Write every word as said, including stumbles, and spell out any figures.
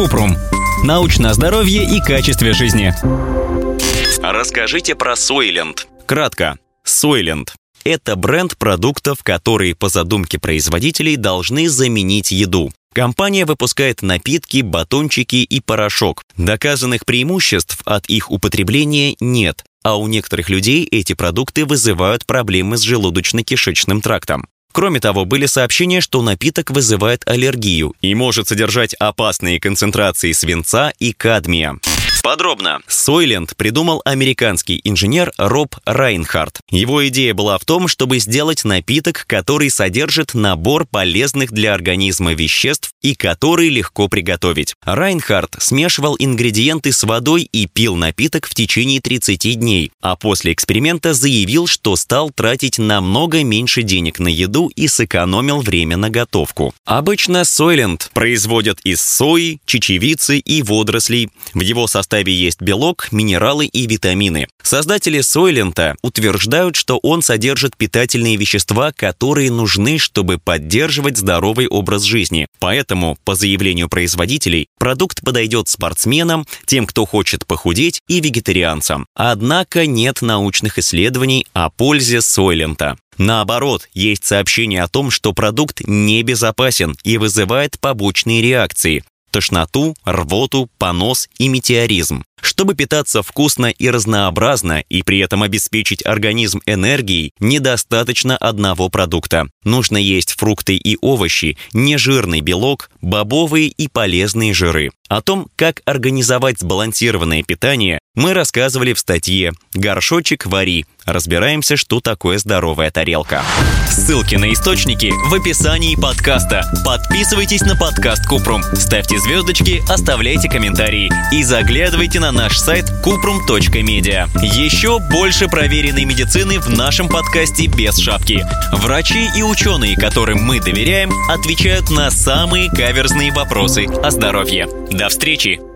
Купрум. Научное здоровье и качестве жизни. Расскажите про Сойлент. Кратко. Сойлент. Это бренд продуктов, которые по задумке производителей должны заменить еду. Компания выпускает напитки, батончики и порошок. Доказанных преимуществ от их употребления нет, а у некоторых людей эти продукты вызывают проблемы с желудочно-кишечным трактом. Кроме того, были сообщения, что напиток вызывает аллергию и может содержать опасные концентрации свинца и кадмия. Подробно. Сойлент придумал американский инженер Роб Райнхарт. Его идея была в том, чтобы сделать напиток, который содержит набор полезных для организма веществ и который легко приготовить. Райнхарт смешивал ингредиенты с водой и пил напиток в течение тридцати дней, а после эксперимента заявил, что стал тратить намного меньше денег на еду и сэкономил время на готовку. Обычно Сойлент производят из сои, чечевицы и водорослей. В его состав В составе есть белок, минералы и витамины. Создатели Сойлента утверждают, что он содержит питательные вещества, которые нужны, чтобы поддерживать здоровый образ жизни. Поэтому, по заявлению производителей, продукт подойдет спортсменам, тем, кто хочет похудеть, и вегетарианцам. Однако нет научных исследований о пользе Сойлента. Наоборот, есть сообщения о том, что продукт небезопасен и вызывает побочные реакции. Тошноту, рвоту, понос и метеоризм. Чтобы питаться вкусно и разнообразно и при этом обеспечить организм энергией, недостаточно одного продукта. Нужно есть фрукты и овощи, нежирный белок, бобовые и полезные жиры. О том, как организовать сбалансированное питание, мы рассказывали в статье «Горшочек вари». Разбираемся, что такое здоровая тарелка. Ссылки на источники в описании подкаста. Подписывайтесь на подкаст Купрум, ставьте звездочки, оставляйте комментарии и заглядывайте на наш сайт купрум точка медиа. Еще больше проверенной медицины в нашем подкасте без шапки. Врачи и ученые, которым мы доверяем, отвечают на самые каверзные вопросы о здоровье. До встречи!